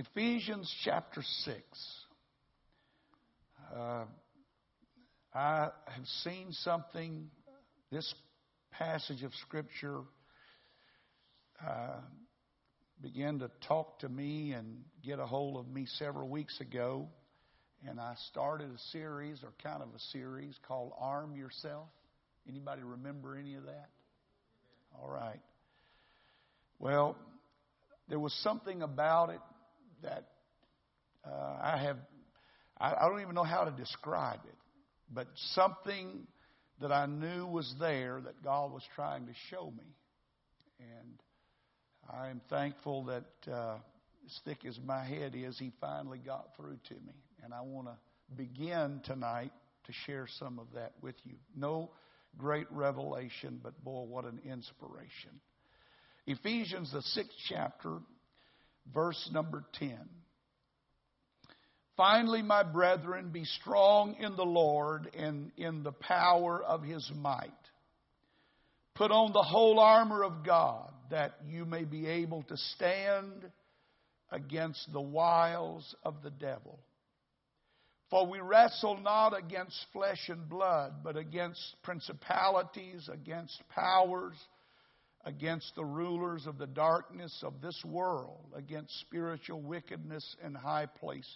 Ephesians chapter 6. I have seen something, this passage of Scripture began to talk to me and get a hold of me several weeks ago. And I started a series, or kind of a series, called Arm Yourself. Anybody remember any of that? All right. Well, there was something about it that I don't even know how to describe it. But something that I knew was there that God was trying to show me. And I am thankful that as thick as my head is, He finally got through to me. And I want to begin tonight to share some of that with you. No great revelation, but boy, what an inspiration. Ephesians, the 6th chapter, verse number 10. Finally, my brethren, be strong in the Lord and in the power of His might. Put on the whole armor of God, that you may be able to stand against the wiles of the devil. For we wrestle not against flesh and blood, but against principalities, against powers, against the rulers of the darkness of this world, against spiritual wickedness in high places.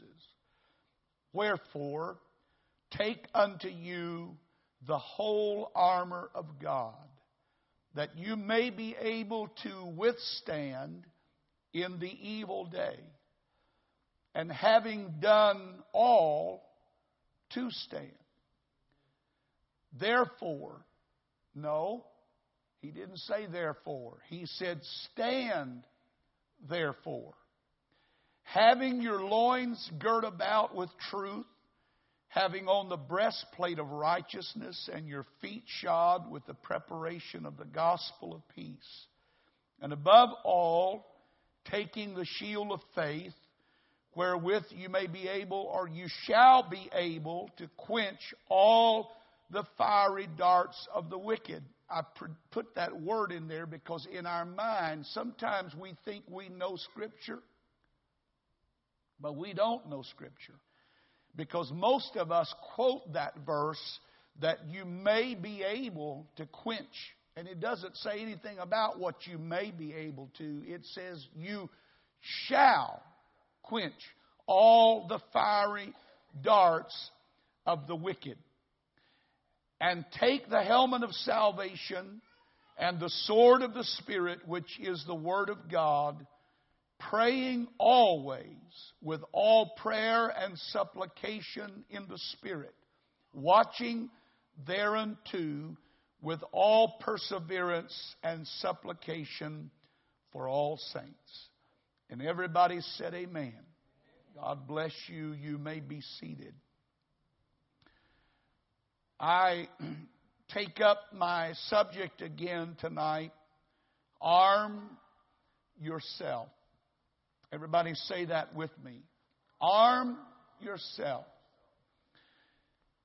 Wherefore, take unto you the whole armor of God, that you may be able to withstand in the evil day, and having done all, to stand. Therefore, no, he didn't say therefore. He said, stand therefore, having your loins girt about with truth, having on the breastplate of righteousness, and your feet shod with the preparation of the gospel of peace. And above all, taking the shield of faith, wherewith you may be able, or you shall be able, to quench all the fiery darts of the wicked. I put that word in there because in our mind, sometimes we think we know Scripture, but we don't know Scripture. Because most of us quote that verse, that you may be able to quench. And it doesn't say anything about what you may be able to. It says you shall quench all the fiery darts of the wicked. And take the helmet of salvation and the sword of the Spirit, which is the Word of God, praying always with all prayer and supplication in the Spirit, watching thereunto with all perseverance and supplication for all saints. And everybody said amen. God bless you. You may be seated. I take up my subject again tonight. Arm yourself. Everybody say that with me. Arm yourself.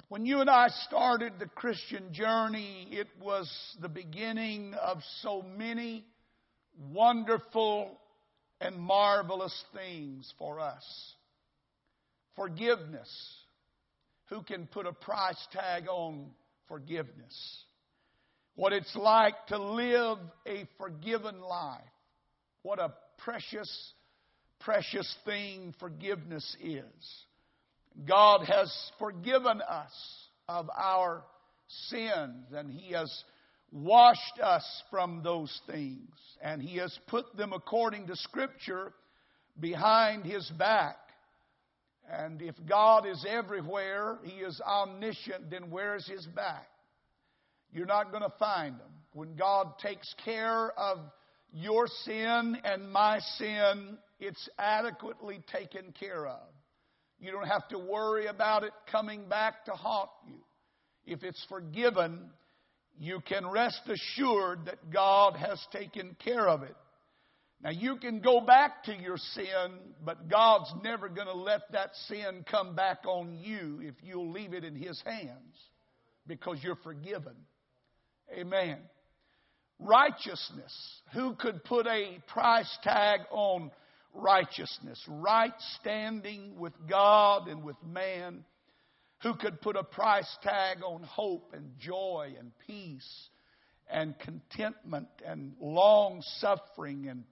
When you and I started the Christian journey, it was the beginning of so many wonderful and marvelous things for us. Forgiveness. Who can put a price tag on forgiveness? What it's like to live a forgiven life. What a precious, precious thing forgiveness is. God has forgiven us of our sins, and He has washed us from those things, and He has put them, according to Scripture, behind His back. And if God is everywhere, He is omniscient, then where's His back? You're not going to find Him. When God takes care of your sin and my sin, it's adequately taken care of. You don't have to worry about it coming back to haunt you. If it's forgiven, you can rest assured that God has taken care of it. Now, you can go back to your sin, but God's never going to let that sin come back on you if you'll leave it in His hands, because you're forgiven. Amen. Righteousness. Who could put a price tag on righteousness, right standing with God and with man, who could put a price tag on hope and joy and peace and contentment and long-suffering and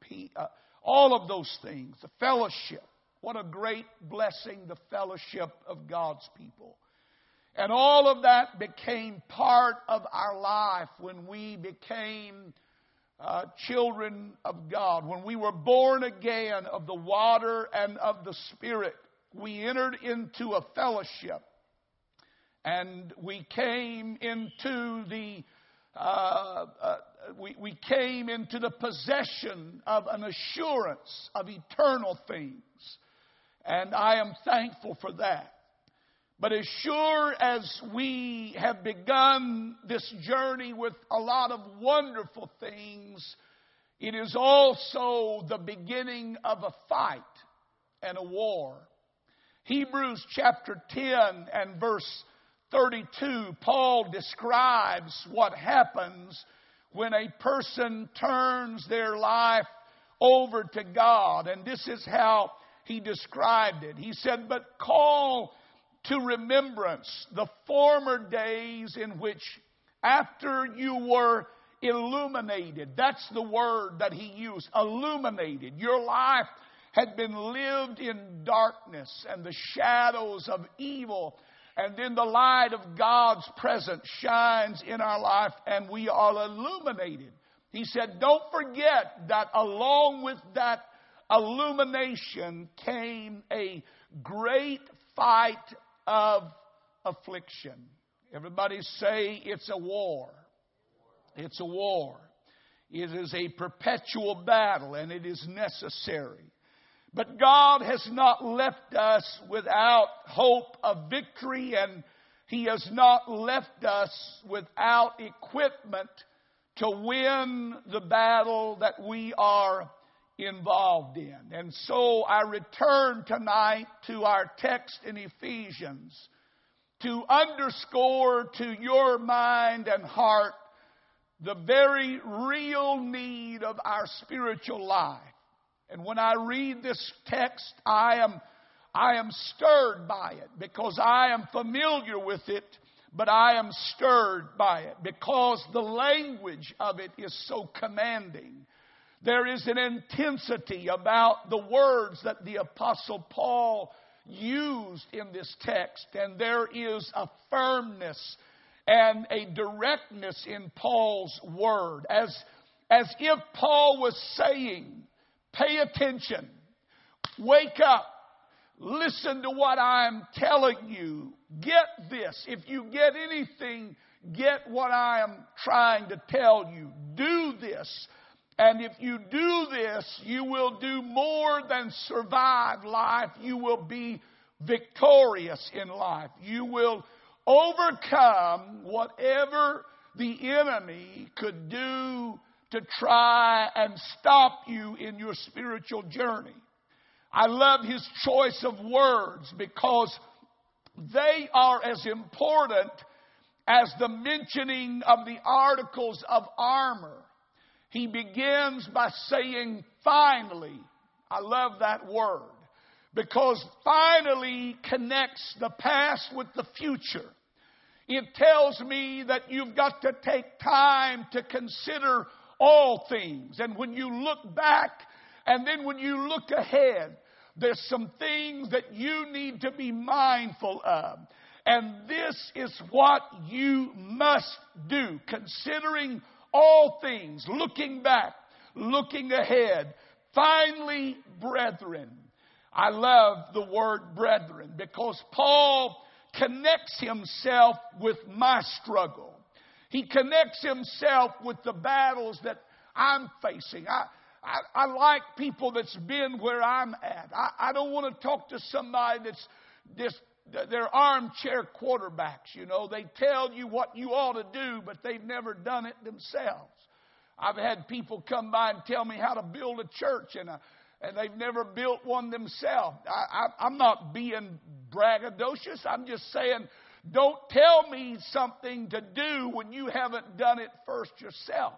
all of those things, the fellowship. What a great blessing, the fellowship of God's people. And all of that became part of our life when we became children of God. When we were born again of the water and of the Spirit, we entered into a fellowship. And we came into the possession of an assurance of eternal things. And I am thankful for that. But as sure as we have begun this journey with a lot of wonderful things, it is also the beginning of a fight and a war. Hebrews chapter 10 and verse 32, Paul describes what happens when a person turns their life over to God. And this is how he described it. He said, "But call to remembrance the former days in which after you were illuminated." That's the word that he used, illuminated. Your life had been lived in darkness and the shadows of evil. And then the light of God's presence shines in our life and we are illuminated. He said, don't forget that along with that illumination came a great fight of affliction. Everybody say it's a war. It's a war. It is a perpetual battle and it is necessary. But God has not left us without hope of victory, and He has not left us without equipment to win the battle that we are involved in. And so I return tonight to our text in Ephesians to underscore to your mind and heart the very real need of our spiritual life. And when I read this text, I am stirred by it because I am familiar with it, but I am stirred by it because the language of it is so commanding. There is an intensity about the words that the Apostle Paul used in this text, and there is a firmness and a directness in Paul's word, as if Paul was saying, pay attention, wake up, listen to what I'm telling you, get this. If you get anything, get what I am trying to tell you. Do this, and if you do this, you will do more than survive life. You will be victorious in life. You will overcome whatever the enemy could do to try and stop you in your spiritual journey. I love his choice of words because they are as important as the mentioning of the articles of armor. He begins by saying, finally. I love that word because finally connects the past with the future. It tells me that you've got to take time to consider all things. And when you look back and then when you look ahead, there's some things that you need to be mindful of. And this is what you must do. Considering all things, looking back, looking ahead. Finally, brethren. I love the word brethren because Paul connects himself with my struggle. He connects himself with the battles that I'm facing. I like people that's been where I'm at. I don't want to talk to somebody that's they're armchair quarterbacks, you know. They tell you what you ought to do, but they've never done it themselves. I've had people come by and tell me how to build a church, and they've never built one themselves. I'm not being braggadocious. I'm just saying, don't tell me something to do when you haven't done it first yourself.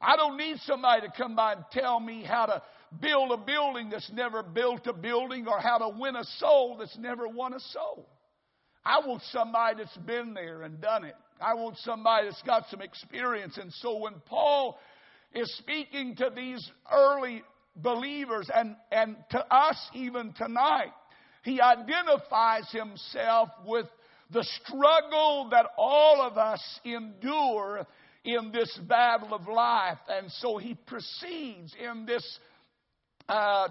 I don't need somebody to come by and tell me how to build a building that's never built a building or how to win a soul that's never won a soul. I want somebody that's been there and done it. I want somebody that's got some experience. And so when Paul is speaking to these early believers and to us even tonight, he identifies himself with the struggle that all of us endure in this battle of life. And so he proceeds in this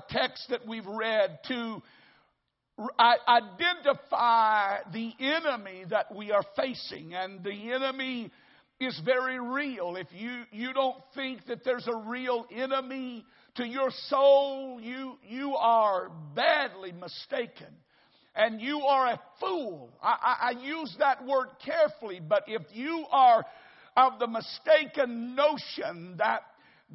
text that we've read to identify the enemy that we are facing. And the enemy is very real. If you don't think that there's a real enemy to your soul, you are badly mistaken. And you are a fool. I use that word carefully, but if you are of the mistaken notion that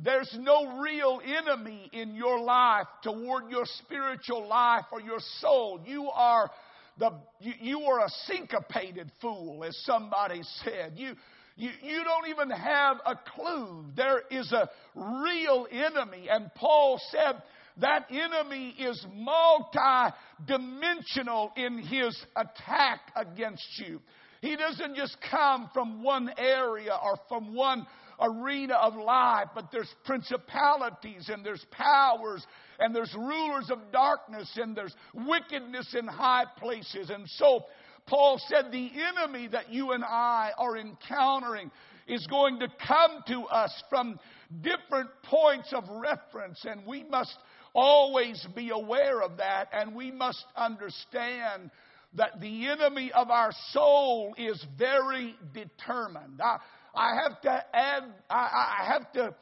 there's no real enemy in your life toward your spiritual life or your soul, you are a syncopated fool, as somebody said. You don't even have a clue. There is a real enemy. And Paul said that enemy is multi-dimensional in his attack against you. He doesn't just come from one area or from one arena of life, but there's principalities and there's powers and there's rulers of darkness and there's wickedness in high places. And so Paul said the enemy that you and I are encountering is going to come to us from different points of reference, and we must always be aware of that, and we must understand that the enemy of our soul is very determined. I have to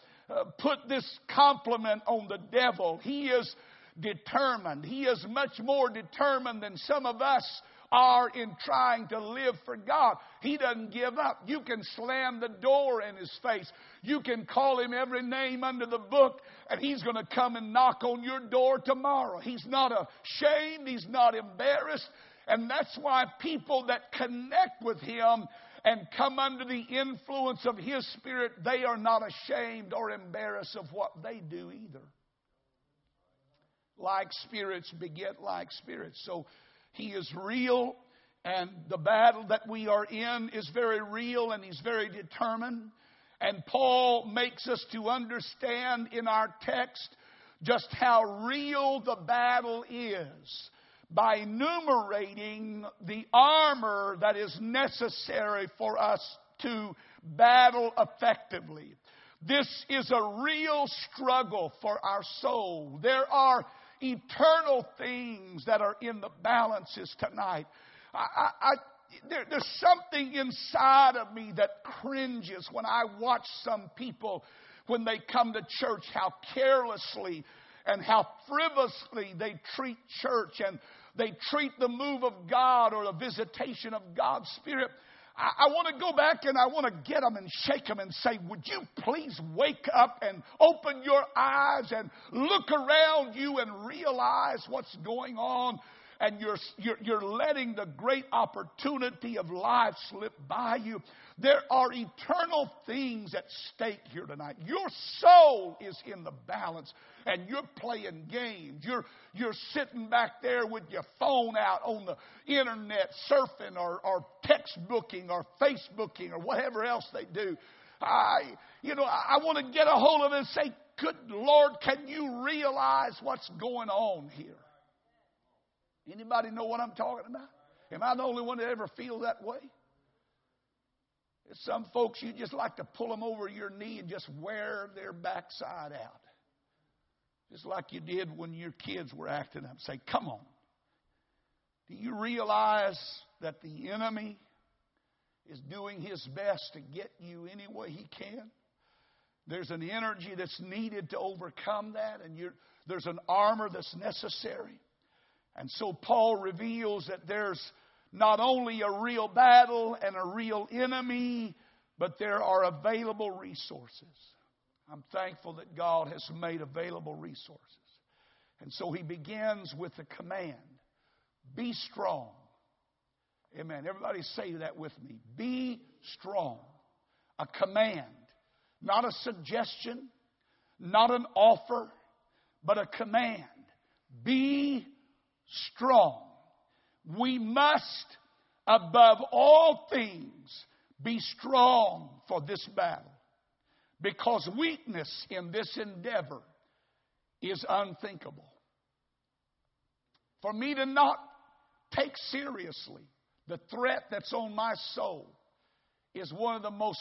put this compliment on the devil. He is determined. He is much more determined than some of us are in trying to live for God. He doesn't give up. You can slam the door in his face. You can call him every name under the book, and he's going to come and knock on your door tomorrow. He's not ashamed. He's not embarrassed. And that's why people that connect with him and come under the influence of his spirit, they are not ashamed or embarrassed of what they do either. Like spirits beget like spirits. So he is real, and the battle that we are in is very real, and he's very determined. And Paul makes us to understand in our text just how real the battle is by enumerating the armor that is necessary for us to battle effectively. This is a real struggle for our soul. There are eternal things that are in the balances tonight. There's something inside of me that cringes when I watch some people when they come to church, how carelessly and how frivolously they treat church and they treat the move of God or the visitation of God's Spirit. I want to go back and I want to get them and shake them and say, would you please wake up and open your eyes and look around you and realize what's going on? And you're letting the great opportunity of life slip by you. There are eternal things at stake here tonight. Your soul is in the balance, and you're playing games. You're sitting back there with your phone out on the internet, surfing or textbooking or Facebooking or whatever else they do. I want to get a hold of it and say, good Lord, can you realize what's going on here? Anybody know what I'm talking about? Am I the only one that ever feels that way? There's some folks, you just like to pull them over your knee and just wear their backside out. Just like you did when your kids were acting up. Say, come on. Do you realize that the enemy is doing his best to get you any way he can? There's an energy that's needed to overcome that, and there's an armor that's necessary. And so Paul reveals that there's not only a real battle and a real enemy, but there are available resources. I'm thankful that God has made available resources. And so he begins with the command, be strong. Amen. Everybody say that with me. Be strong. A command. Not a suggestion, not an offer, but a command. Be strong. We must, above all things, be strong for this battle, because weakness in this endeavor is unthinkable. For me to not take seriously the threat that's on my soul is one of the most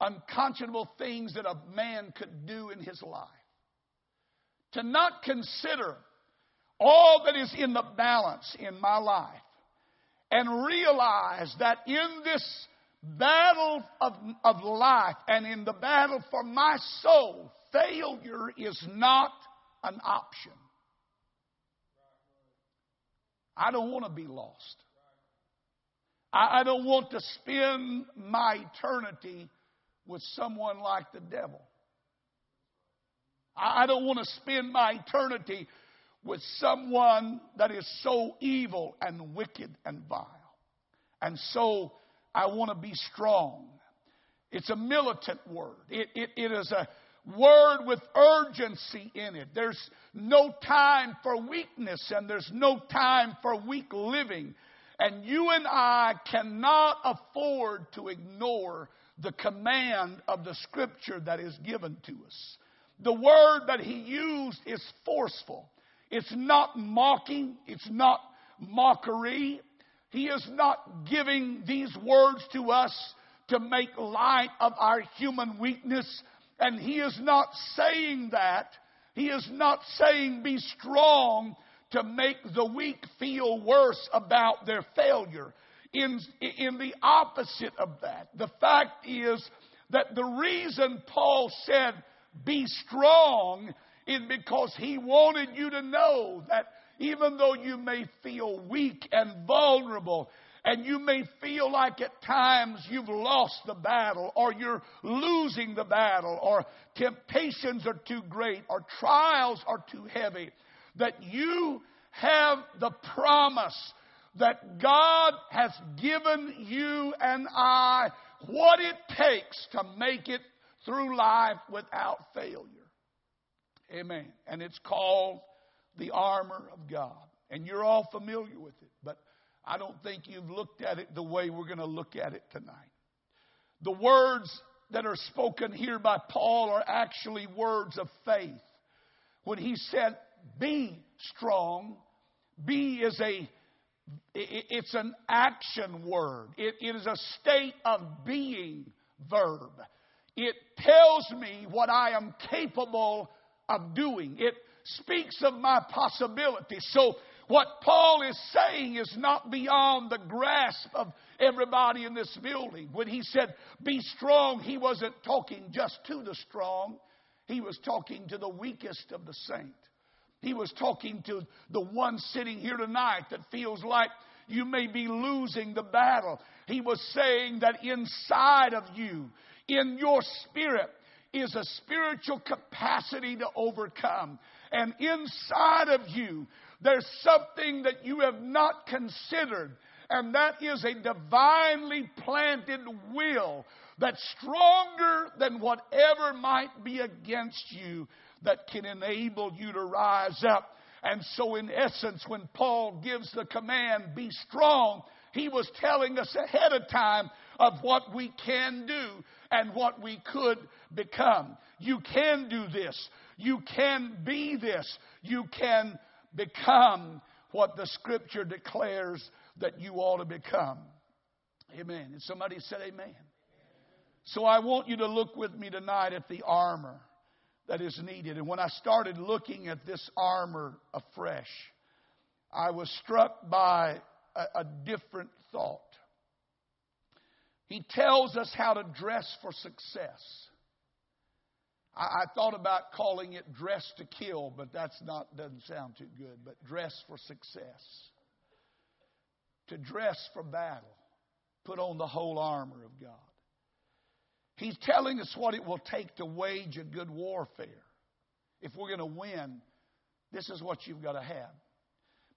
unconscionable things that a man could do in his life. To not consider all that is in the balance in my life and realize that in this battle of life and in the battle for my soul, failure is not an option. I don't want to be lost. I don't want to spend my eternity with someone like the devil. I don't want to spend my eternity with someone that is so evil and wicked and vile. And so I want to be strong. It's a militant word. It is a word with urgency in it. There's no time for weakness and there's no time for weak living. And you and I cannot afford to ignore the command of the Scripture that is given to us. The word that he used is forceful. It's not mocking. It's not mockery. He is not giving these words to us to make light of our human weakness. And he is not saying that. He is not saying be strong to make the weak feel worse about their failure. In the opposite of that, the fact is that the reason Paul said be strong is because he wanted you to know that even though you may feel weak and vulnerable, and you may feel like at times you've lost the battle, or you're losing the battle, or temptations are too great, or trials are too heavy, that you have the promise that God has given you and I what it takes to make it through life without failure. Amen. And it's called the armor of God. And you're all familiar with it, but I don't think you've looked at it the way we're going to look at it tonight. The words that are spoken here by Paul are actually words of faith. When he said, be strong, it's an action word. It is a state of being verb. It tells me what I am capable of doing. It speaks of my possibility. So what Paul is saying is not beyond the grasp of everybody in this building. When he said, be strong, he wasn't talking just to the strong. He was talking to the weakest of the saints. He was talking to the one sitting here tonight that feels like you may be losing the battle. He was saying that inside of you, in your spirit, is a spiritual capacity to overcome. And inside of you, there's something that you have not considered. And that is a divinely planted will that's stronger than whatever might be against you, that can enable you to rise up. And so in essence, when Paul gives the command, be strong, he was telling us ahead of time of what we can do and what we could become. You can do this. You can be this. You can become what the Scripture declares that you ought to become. Amen. And somebody said amen. So I want you to look with me tonight at the armor that is needed. And when I started looking at this armor afresh, I was struck by a different thought. He tells us how to dress for success. I thought about calling it dress to kill, but doesn't sound too good. But dress for success. To dress for battle. Put on the whole armor of God. He's telling us what it will take to wage a good warfare. If we're going to win, this is what you've got to have.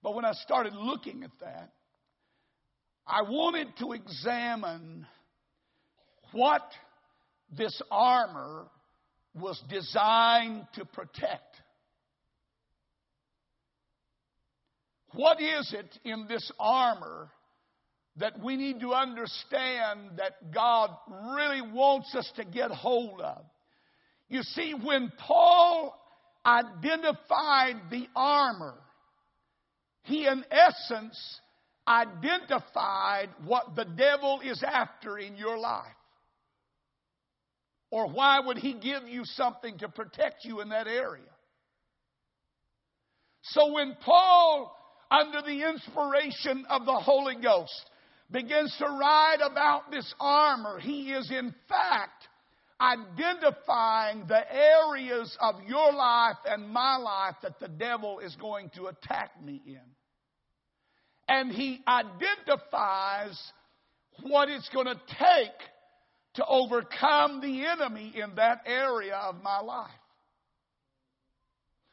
But when I started looking at that, I wanted to examine what This armor was designed to protect. What is it in this armor that we need to understand that God really wants us to get hold of? You see, when Paul identified the armor, he in essence identified what the devil is after in your life. Or why would he give you something to protect you in that area? So when Paul, under the inspiration of the Holy Ghost, begins to write about this armor, he is in fact identifying the areas of your life and my life that the devil is going to attack me in. And he identifies what it's going to take to overcome the enemy in that area of my life.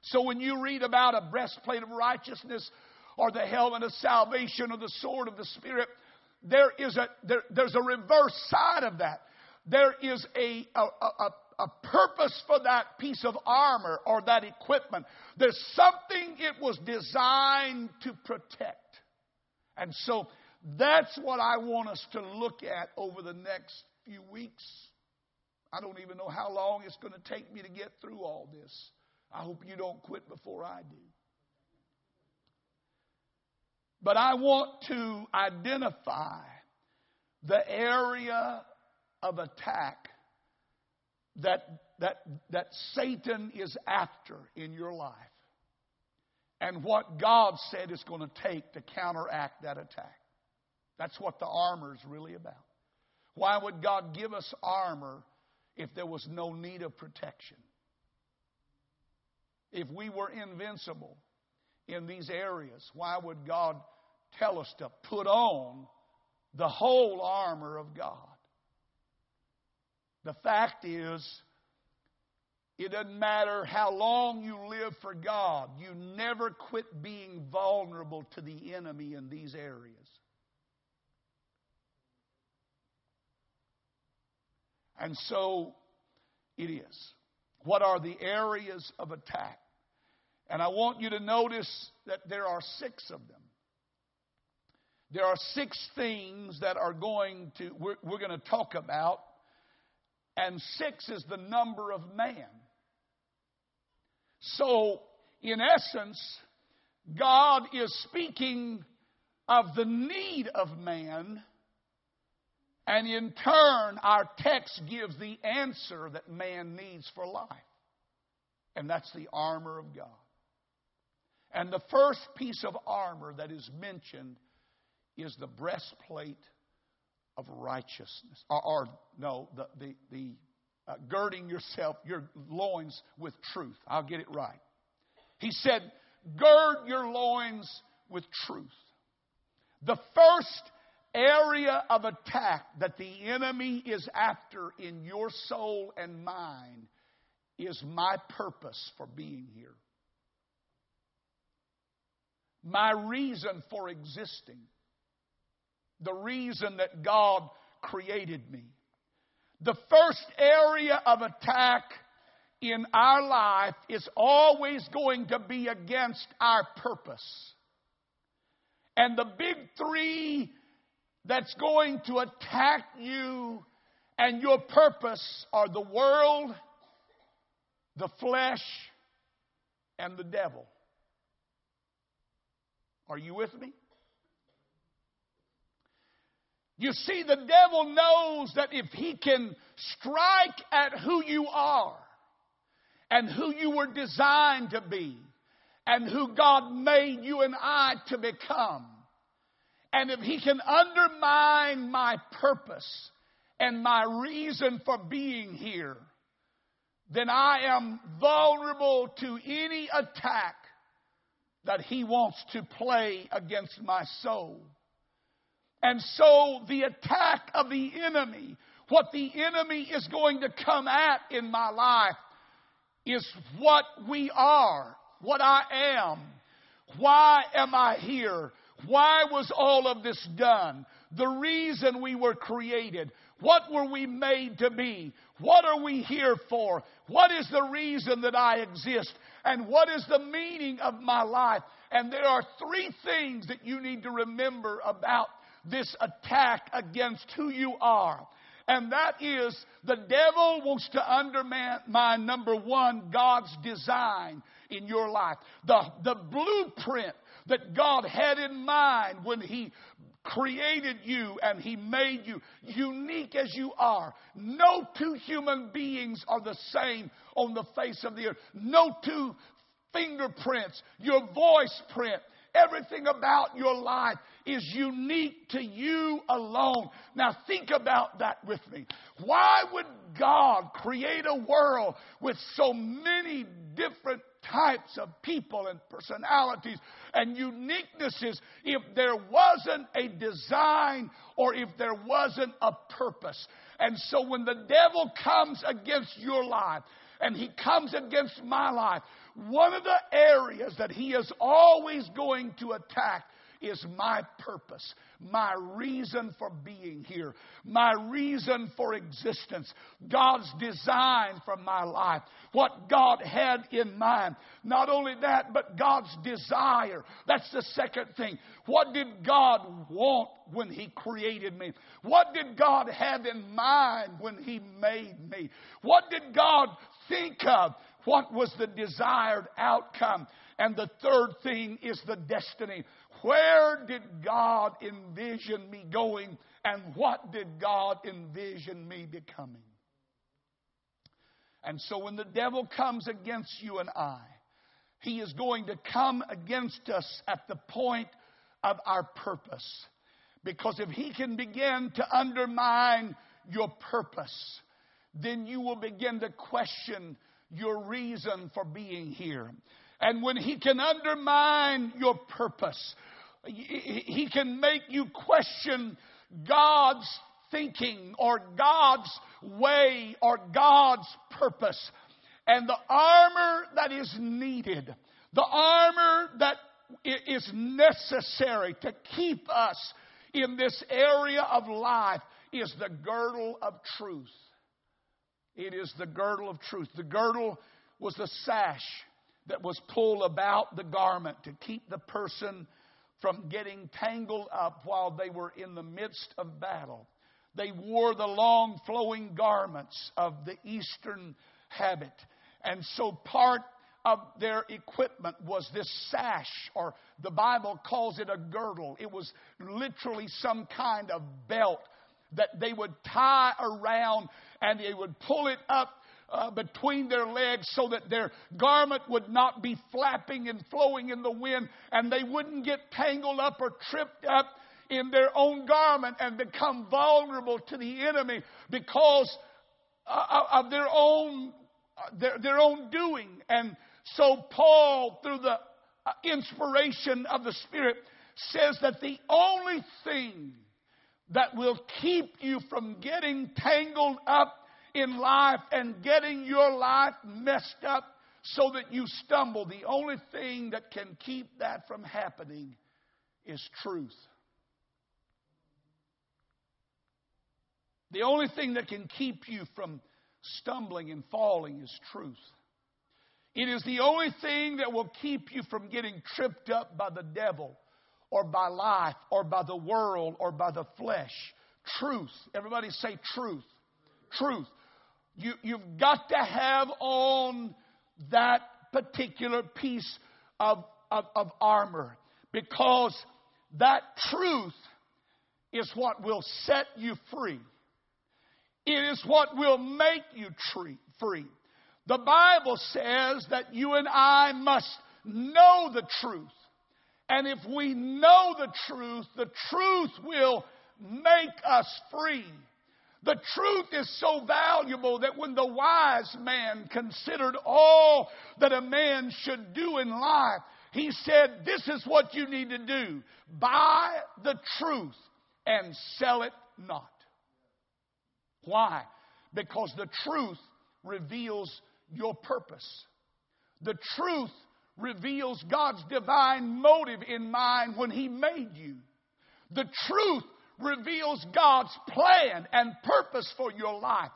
So when you read about a breastplate of righteousness or the helmet of salvation or the sword of the Spirit, there's a reverse side of that. There is a purpose for that piece of armor or that equipment. There's something it was designed to protect. And so that's what I want us to look at over the next few weeks. I don't even know how long it's going to take me to get through all this. I hope you don't quit before I do. But I want to identify the area of attack that Satan is after in your life, and what God said it's going to take to counteract that attack. That's what the armor is really about. Why would God give us armor if there was no need of protection? If we were invincible in these areas, why would God tell us to put on the whole armor of God? The fact is, it doesn't matter how long you live for God, you never quit being vulnerable to the enemy in these areas. And so it is. What are the areas of attack? And I want you to notice that there are 6 of them. There are 6 things that are we're going to talk about. And 6 is the number of man. So, in essence, God is speaking of the need of man. And in turn, our text gives the answer that man needs for life. And that's the armor of God. And the first piece of armor that is mentioned is the breastplate of righteousness. Girding yourself, your loins with truth. I'll get it right. He said, gird your loins with truth. The first area of attack that the enemy is after in your soul and mine is my purpose for being here. My reason for existing. The reason that God created me. The first area of attack in our life is always going to be against our purpose. And the big 3 that's going to attack you and your purpose are the world, the flesh, and the devil. Are you with me? You see, the devil knows that if he can strike at who you are and who you were designed to be and who God made you and I to become, and if he can undermine my purpose and my reason for being here, then I am vulnerable to any attack that he wants to play against my soul. And so the attack of the enemy, what the enemy is going to come at in my life, is what we are, what I am. Why am I here? Why was all of this done? The reason we were created. What were we made to be? What are we here for? What is the reason that I exist? And what is the meaning of my life? And there are three things that you need to remember about this attack against who you are. And that is, the devil wants to undermine, number one, God's design in your life. The blueprint that God had in mind when He created you and He made you unique as you are. No two human beings are the same on the face of the earth. No two fingerprints, your voice print. Everything about your life is unique to you alone. Now think about that with me. Why would God create a world with so many different types of people and personalities and uniquenesses if there wasn't a design or if there wasn't a purpose? And so when the devil comes against your life and he comes against my life, one of the areas that he is always going to attack is my purpose, my reason for being here, my reason for existence, God's design for my life, what God had in mind. Not only that, but God's desire. That's the second thing. What did God want when He created me? What did God have in mind when He made me? What did God think of? What was the desired outcome? And the third thing is the destiny. Where did God envision me going, and what did God envision me becoming? And so when the devil comes against you and I, he is going to come against us at the point of our purpose. Because if he can begin to undermine your purpose, then you will begin to question your reason for being here. And when he can undermine your purpose, he can make you question God's thinking or God's way or God's purpose. And the armor that is needed, the armor that is necessary to keep us in this area of life is the girdle of truth. It is the girdle of truth. The girdle was the sash that was pulled about the garment to keep the person from getting tangled up while they were in the midst of battle. They wore the long flowing garments of the Eastern habit. And so part of their equipment was this sash, or the Bible calls it a girdle. It was literally some kind of belt that they would tie around, and they would pull it up between their legs so that their garment would not be flapping and flowing in the wind, and they wouldn't get tangled up or tripped up in their own garment and become vulnerable to the enemy because of their own doing. And so Paul, through the inspiration of the Spirit, says that the only thing that will keep you from getting tangled up in life and getting your life messed up so that you stumble, the only thing that can keep that from happening is truth. The only thing that can keep you from stumbling and falling is truth. It is the only thing that will keep you from getting tripped up by the devil, or by life, or by the world, or by the flesh. Truth. Everybody say truth. Truth. You've got to have on that particular piece of armor, because that truth is what will set you free. It is what will make you free. The Bible says that you and I must know the truth. And if we know the truth will make us free. The truth is so valuable that when the wise man considered all that a man should do in life, he said, this is what you need to do. Buy the truth and sell it not. Why? Because the truth reveals your purpose. The truth reveals God's divine motive in mind when He made you. The truth reveals God's plan and purpose for your life.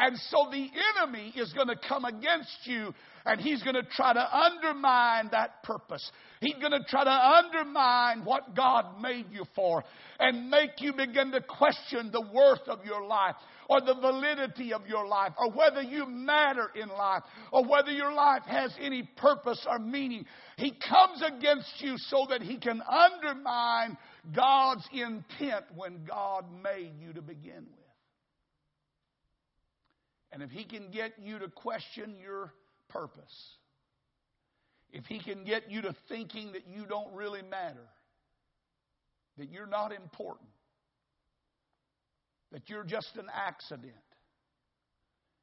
And so the enemy is going to come against you, and he's going to try to undermine that purpose. He's going to try to undermine what God made you for and make you begin to question the worth of your life or the validity of your life or whether you matter in life or whether your life has any purpose or meaning. He comes against you so that he can undermine God's intent when God made you to begin with. And if he can get you to question your purpose, if he can get you to thinking that you don't really matter, that you're not important, that you're just an accident,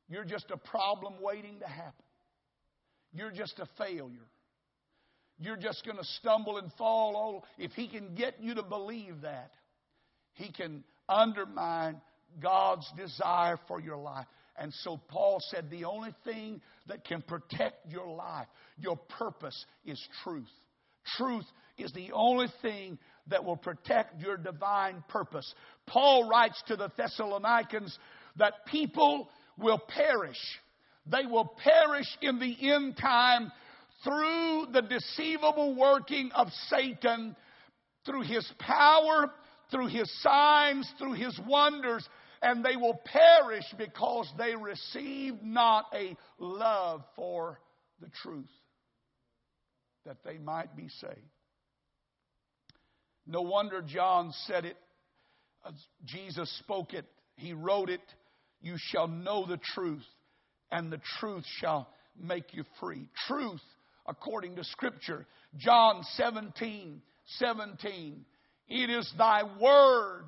you're just a problem waiting to happen, you're just a failure, you're just going to stumble and fall, if he can get you to believe that, he can undermine God's desire for your life. And so Paul said the only thing that can protect your life, your purpose, is truth. Truth is the only thing that will protect your divine purpose. Paul writes to the Thessalonians that people will perish. They will perish in the end time through the deceivable working of Satan, through his power, through his signs, through his wonders. And they will perish because they received not a love for the truth, that they might be saved. No wonder John said it. Jesus spoke it. He wrote it. You shall know the truth, and the truth shall make you free. Truth, according to Scripture. John 17:17. It is thy word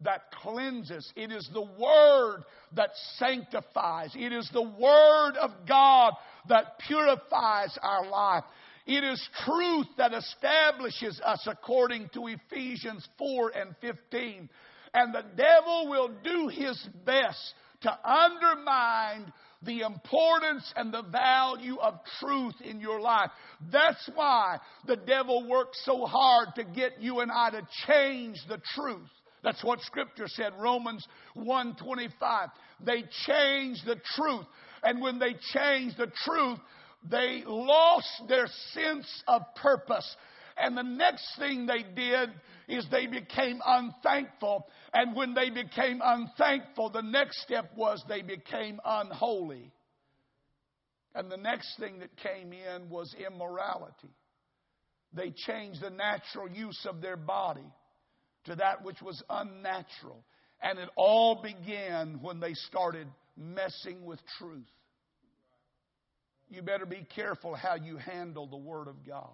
that cleanses. It is the Word that sanctifies. It is the Word of God that purifies our life. It is truth that establishes us, according to Ephesians 4:15. And the devil will do his best to undermine the importance and the value of truth in your life. That's why the devil works so hard to get you and I to change the truth. That's what Scripture said, Romans 1:25. They changed the truth. And when they changed the truth, they lost their sense of purpose. And the next thing they did is they became unthankful. And when they became unthankful, the next step was they became unholy. And the next thing that came in was immorality. They changed the natural use of their body to that which was unnatural. And it all began when they started messing with truth. You better be careful how you handle the Word of God,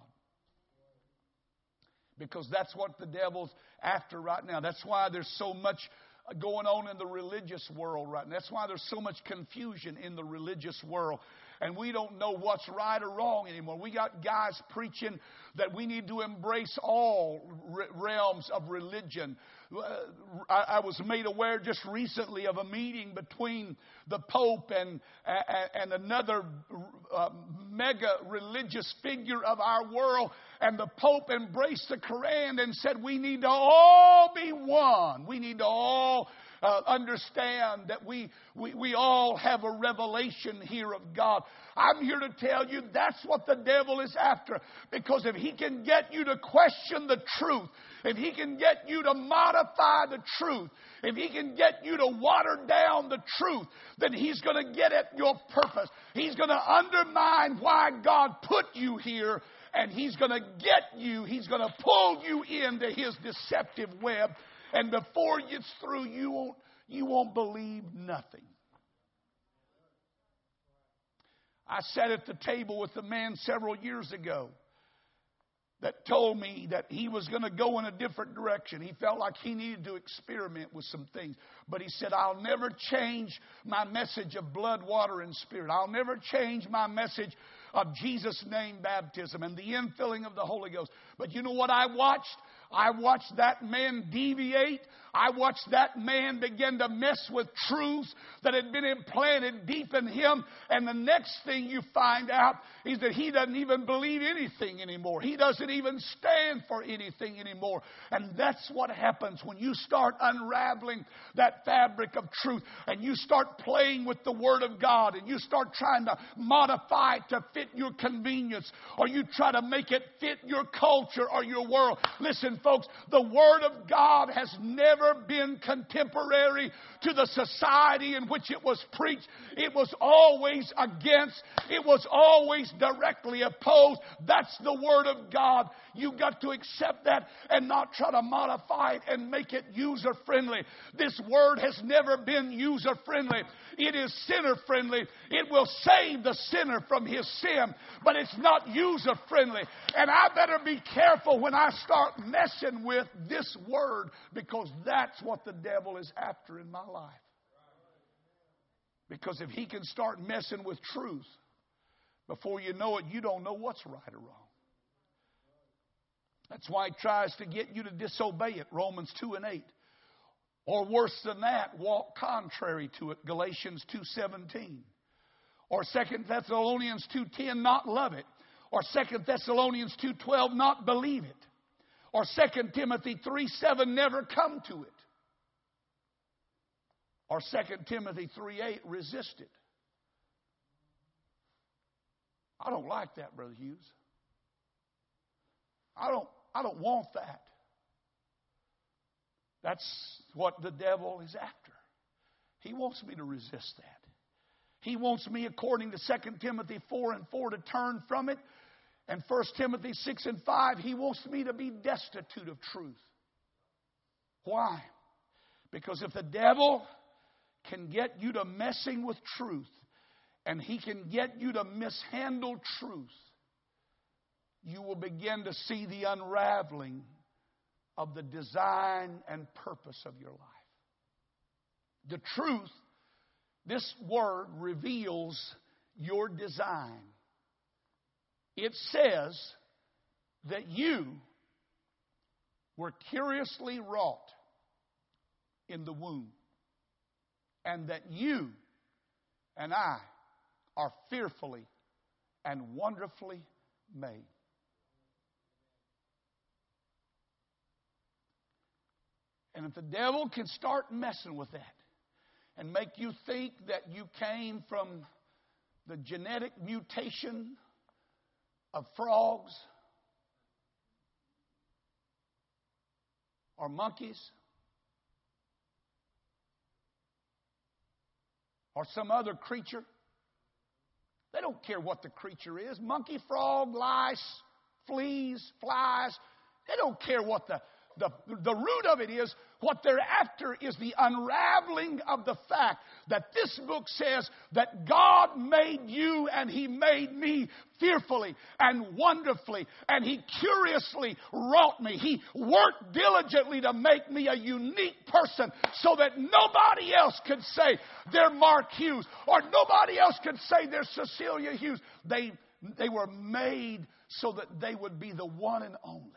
because that's what the devil's after right now. That's why there's so much going on in the religious world right now. That's why there's so much confusion in the religious world. And we don't know what's right or wrong anymore. We got guys preaching that we need to embrace all realms of religion. I was made aware just recently of a meeting between the Pope and another mega religious figure of our world. And the Pope embraced the Quran and said, we need to all be one. We need to all understand that we all have a revelation here of God. I'm here to tell you that's what the devil is after. Because if he can get you to question the truth, if he can get you to modify the truth, if he can get you to water down the truth, then he's going to get at your purpose. He's going to undermine why God put you here, and he's going to get you. He's going to pull you into his deceptive web. And before it's through, you won't believe nothing. I sat at the table with a man several years ago that told me that he was going to go in a different direction. He felt like he needed to experiment with some things. But he said, I'll never change my message of blood, water, and spirit. I'll never change my message of Jesus' name baptism and the infilling of the Holy Ghost. But you know what I watched? I watched that man deviate. I watched that man begin to mess with truths that had been implanted deep in him. And the next thing you find out is that he doesn't even believe anything anymore. He doesn't even stand for anything anymore. And that's what happens when you start unraveling that fabric of truth and you start playing with the Word of God and you start trying to modify it to fit your convenience, or you try to make it fit your culture or your world. Listen, folks, the Word of God has never been contemporary to the society in which it was preached. It was always against. It was always directly opposed. That's the Word of God. You've got to accept that and not try to modify it and make it user-friendly. This Word has never been user-friendly. It is sinner-friendly. It will save the sinner from his sin, but it's not user-friendly. And I better be careful when I start messing with this Word, because that's what the devil is after in my life. Because if he can start messing with truth, before you know it, you don't know what's right or wrong. That's why he tries to get you to disobey it, Romans 2:8. Or worse than that, walk contrary to it, Galatians 2:17. Or 2 Thessalonians 2:10, not love it. Or 2 Thessalonians 2:12, not believe it. Or 2 Timothy 3:7, never come to it. Or 2 Timothy 3:8, resist it. I don't like that, Brother Hughes. I don't want that. That's what the devil is after. He wants me to resist that. He wants me, according to 2 Timothy 4:4, to turn from it. And 1 Timothy 6:5, he wants me to be destitute of truth. Why? Because if the devil can get you to messing with truth, and he can get you to mishandle truth, you will begin to see the unraveling of the design and purpose of your life. The truth, this Word, reveals your design. It says that you were curiously wrought in the womb, and that you and I are fearfully and wonderfully made. And if the devil can start messing with that and make you think that you came from the genetic mutation of frogs or monkeys or some other creature, they don't care what the creature is. Monkey, frog, lice, fleas, flies, they don't care what the root of it is. What they're after is the unraveling of the fact that this book says that God made you and He made me fearfully and wonderfully, and He curiously wrought me. He worked diligently to make me a unique person so that nobody else could say they're Mark Hughes, or nobody else could say they're Cecilia Hughes. They were made so that they would be the one and only.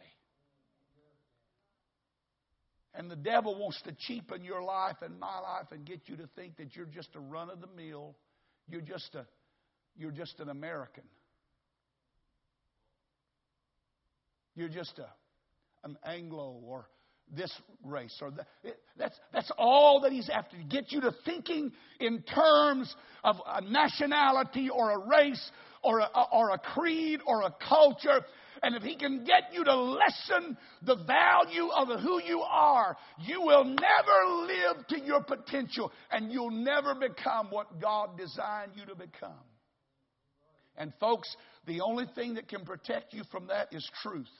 And the devil wants to cheapen your life and my life and get you to think that you're just a run-of-the-mill. You're just an American. You're just an Anglo, or this race, or that. That's all that he's after, to get you to thinking in terms of a nationality or a race or a creed or a culture. And if he can get you to lessen the value of who you are, you will never live to your potential, and you'll never become what God designed you to become. And folks, the only thing that can protect you from that is truth.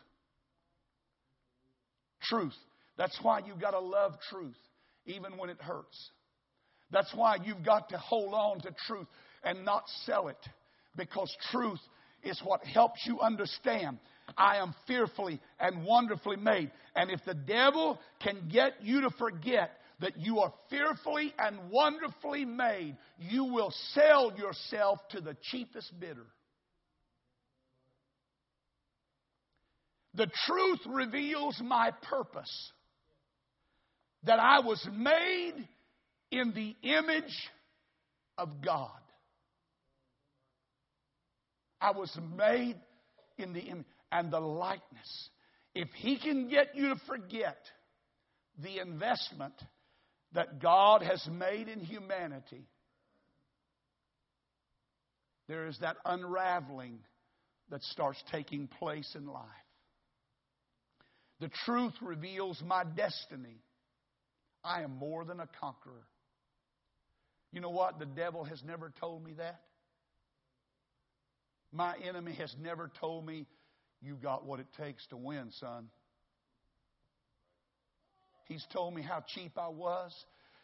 Truth. That's why you've got to love truth, even when it hurts. That's why you've got to hold on to truth and not sell it, because truth is what helps you understand I am fearfully and wonderfully made. And if the devil can get you to forget that you are fearfully and wonderfully made, you will sell yourself to the cheapest bidder. The truth reveals my purpose. That I was made in the image of God. I was made in the image and the likeness. If He can get you to forget the investment that God has made in humanity, there is that unraveling that starts taking place in life. The truth reveals my destiny. I am more than a conqueror. You know what? The devil has never told me that. My enemy has never told me, you got what it takes to win, son. He's told me how cheap I was.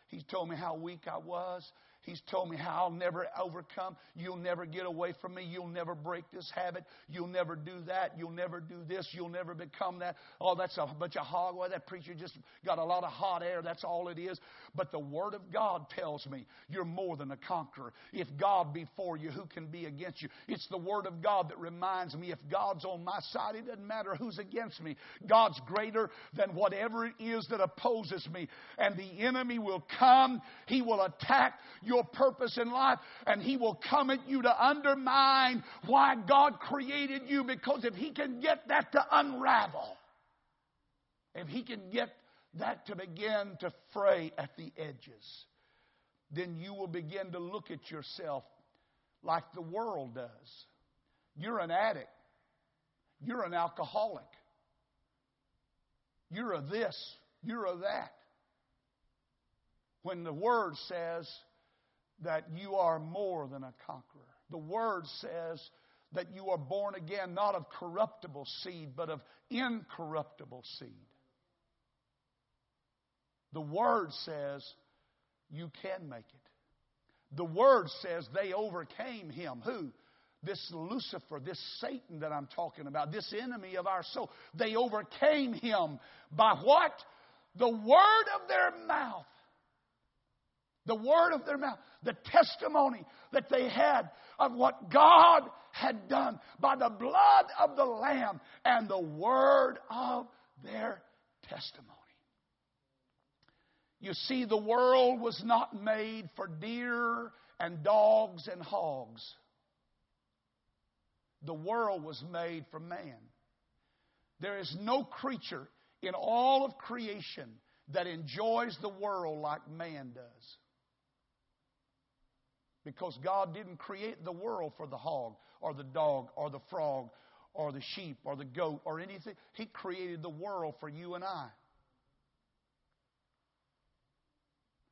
He's told me how weak I was. He's told me how I'll never overcome. You'll never get away from me. You'll never break this habit. You'll never do that. You'll never do this. You'll never become that. Oh, that's a bunch of hogwash. That preacher just got a lot of hot air. That's all it is. But the Word of God tells me you're more than a conqueror. If God be for you, who can be against you? It's the Word of God that reminds me if God's on my side, it doesn't matter who's against me. God's greater than whatever it is that opposes me. And the enemy will come. He will attack your purpose in life, and he will come at you to undermine why God created you, because if he can get that to unravel, if he can get that to begin to fray at the edges, then you will begin to look at yourself like the world does. You're an addict. You're an alcoholic. You're a this. You're a that. When the Word says that you are more than a conqueror. The Word says that you are born again, not of corruptible seed, but of incorruptible seed. The Word says you can make it. The Word says they overcame him. Who? This Lucifer, this Satan that I'm talking about, this enemy of our soul. They overcame him by what? The word of their mouth. The word of their mouth, the testimony that they had of what God had done by the blood of the Lamb and the word of their testimony. You see, the world was not made for deer and dogs and hogs. The world was made for man. There is no creature in all of creation that enjoys the world like man does. Because God didn't create the world for the hog or the dog or the frog or the sheep or the goat or anything. He created the world for you and I.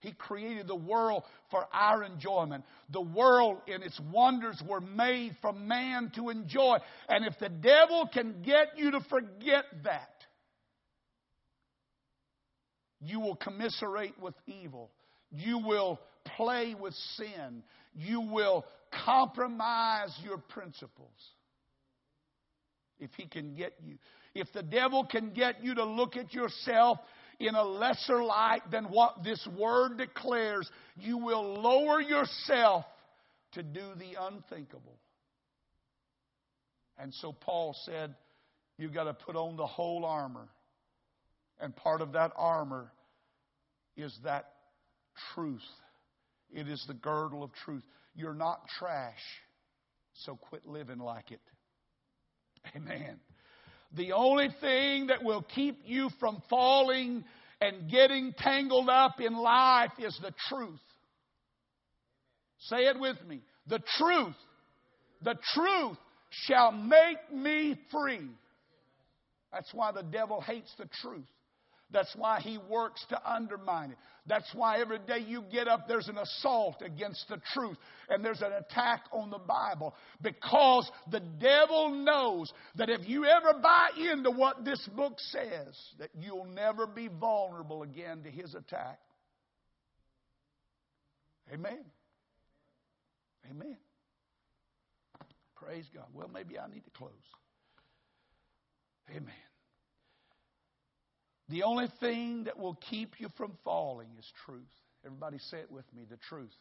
He created the world for our enjoyment. The world and its wonders were made for man to enjoy. And if the devil can get you to forget that, you will commiserate with evil. You will play with sin. You will compromise your principles. If he can get you. If the devil can get you to look at yourself in a lesser light than what this word declares, you will lower yourself to do the unthinkable. And so Paul said, you've got to put on the whole armor. And part of that armor is that truth. It is the girdle of truth. You're not trash, so quit living like it. Amen. The only thing that will keep you from falling and getting tangled up in life is the truth. Say it with me. The truth. The truth shall make me free. That's why the devil hates the truth. That's why he works to undermine it. That's why every day you get up, there's an assault against the truth. And there's an attack on the Bible. Because the devil knows that if you ever buy into what this book says, that you'll never be vulnerable again to his attack. Amen. Amen. Praise God. Well, maybe I need to close. Amen. The only thing that will keep you from falling is truth. Everybody say it with me. The truth.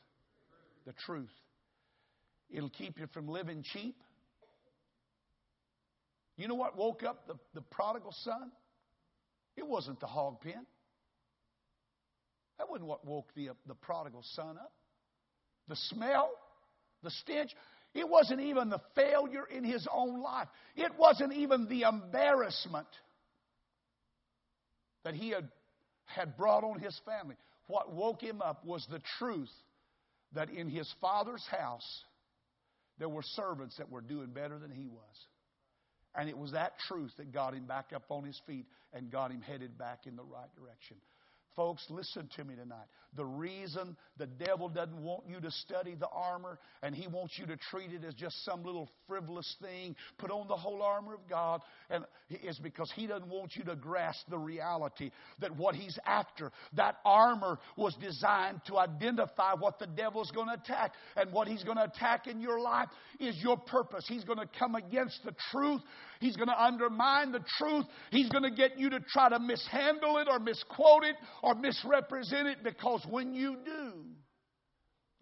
The truth. It'll keep you from living cheap. You know what woke up the prodigal son? It wasn't the hog pen. That wasn't what woke the prodigal son up. The smell, the stench. It wasn't even the failure in his own life. It wasn't even the embarrassment that he had brought on his family. What woke him up was the truth that in his father's house, there were servants that were doing better than he was. And it was that truth that got him back up on his feet and got him headed back in the right direction. Folks, listen to me tonight. The reason the devil doesn't want you to study the armor and he wants you to treat it as just some little frivolous thing, put on the whole armor of God, and is because he doesn't want you to grasp the reality that what he's after, that armor was designed to identify what the devil's going to attack. And what he's going to attack in your life is your purpose. He's going to come against the truth. He's going to undermine the truth. He's going to get you to try to mishandle it or misquote it or misrepresent it, because when you do,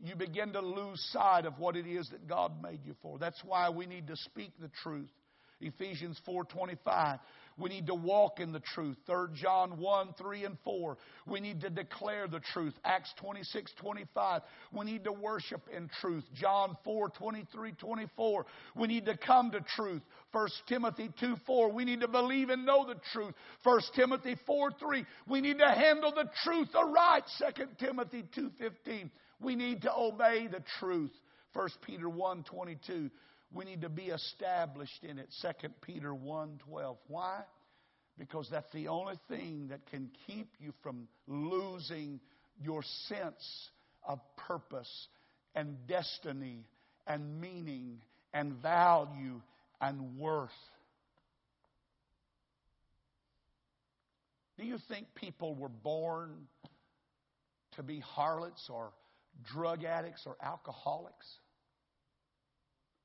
you begin to lose sight of what it is that God made you for. That's why we need to speak the truth. Ephesians 4:25. We need to walk in the truth. 3 John 1:3-4. We need to declare the truth. Acts 26:25. We need to worship in truth. John 4:23-24. We need to come to truth. 1 Timothy 2:4. We need to believe and know the truth. 1 Timothy 4:3. We need to handle the truth aright. 2 Timothy 2:15. We need to obey the truth. 1 Peter 1:22. We need to be established in it. 2 Peter 1:12. Why? Because that's the only thing that can keep you from losing your sense of purpose and destiny and meaning and value and worth. Do you think people were born to be harlots or drug addicts or alcoholics?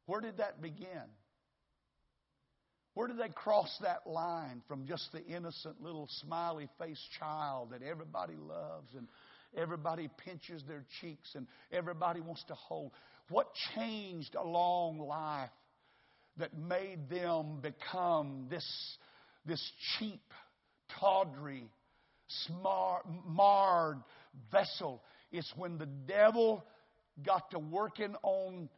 Where did that begin? Where did they cross that line from just the innocent little smiley-faced child that everybody loves and everybody pinches their cheeks and everybody wants to hold? What changed along life that made them become this cheap, tawdry, marred vessel? It's when the devil got to working on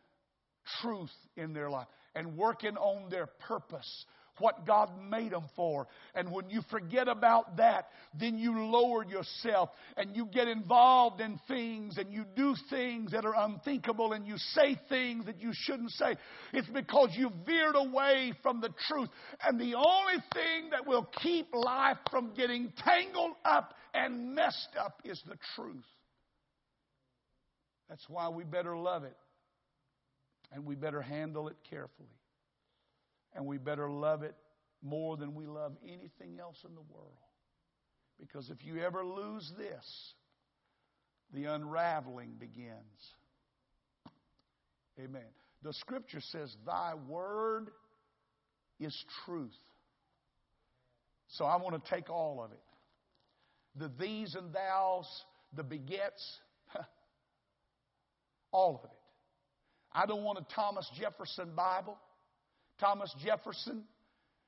truth in their life and working on their purpose, what God made them for. And when you forget about that, then you lower yourself and you get involved in things and you do things that are unthinkable and you say things that you shouldn't say. It's because you veered away from the truth. And the only thing that will keep life from getting tangled up and messed up is the truth. That's why we better love it. And we better handle it carefully. And we better love it more than we love anything else in the world. Because if you ever lose this, the unraveling begins. Amen. The scripture says, "Thy word is truth." So I want to take all of it. The these and thous, the begets, all of it. I don't want a Thomas Jefferson Bible. Thomas Jefferson,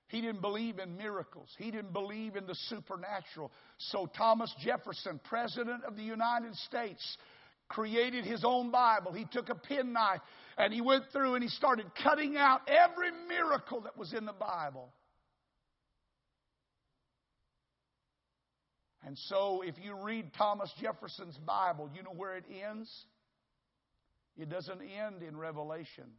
he didn't believe in miracles. He didn't believe in the supernatural. So Thomas Jefferson, President of the United States, created his own Bible. He took a penknife and he went through and he started cutting out every miracle that was in the Bible. And so if you read Thomas Jefferson's Bible, you know where it ends? It doesn't end in Revelation.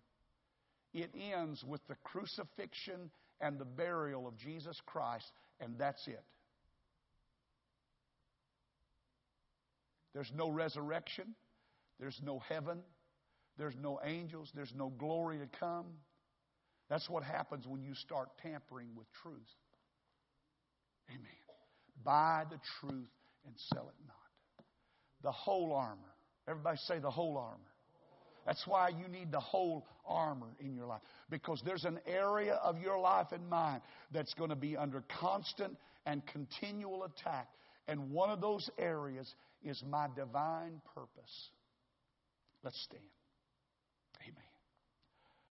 It ends with the crucifixion and the burial of Jesus Christ, and that's it. There's no resurrection. There's no heaven. There's no angels. There's no glory to come. That's what happens when you start tampering with truth. Amen. Buy the truth and sell it not. The whole armor. Everybody say the whole armor. That's why you need the whole armor in your life. Because there's an area of your life and mine that's going to be under constant and continual attack. And one of those areas is my divine purpose. Let's stand. Amen.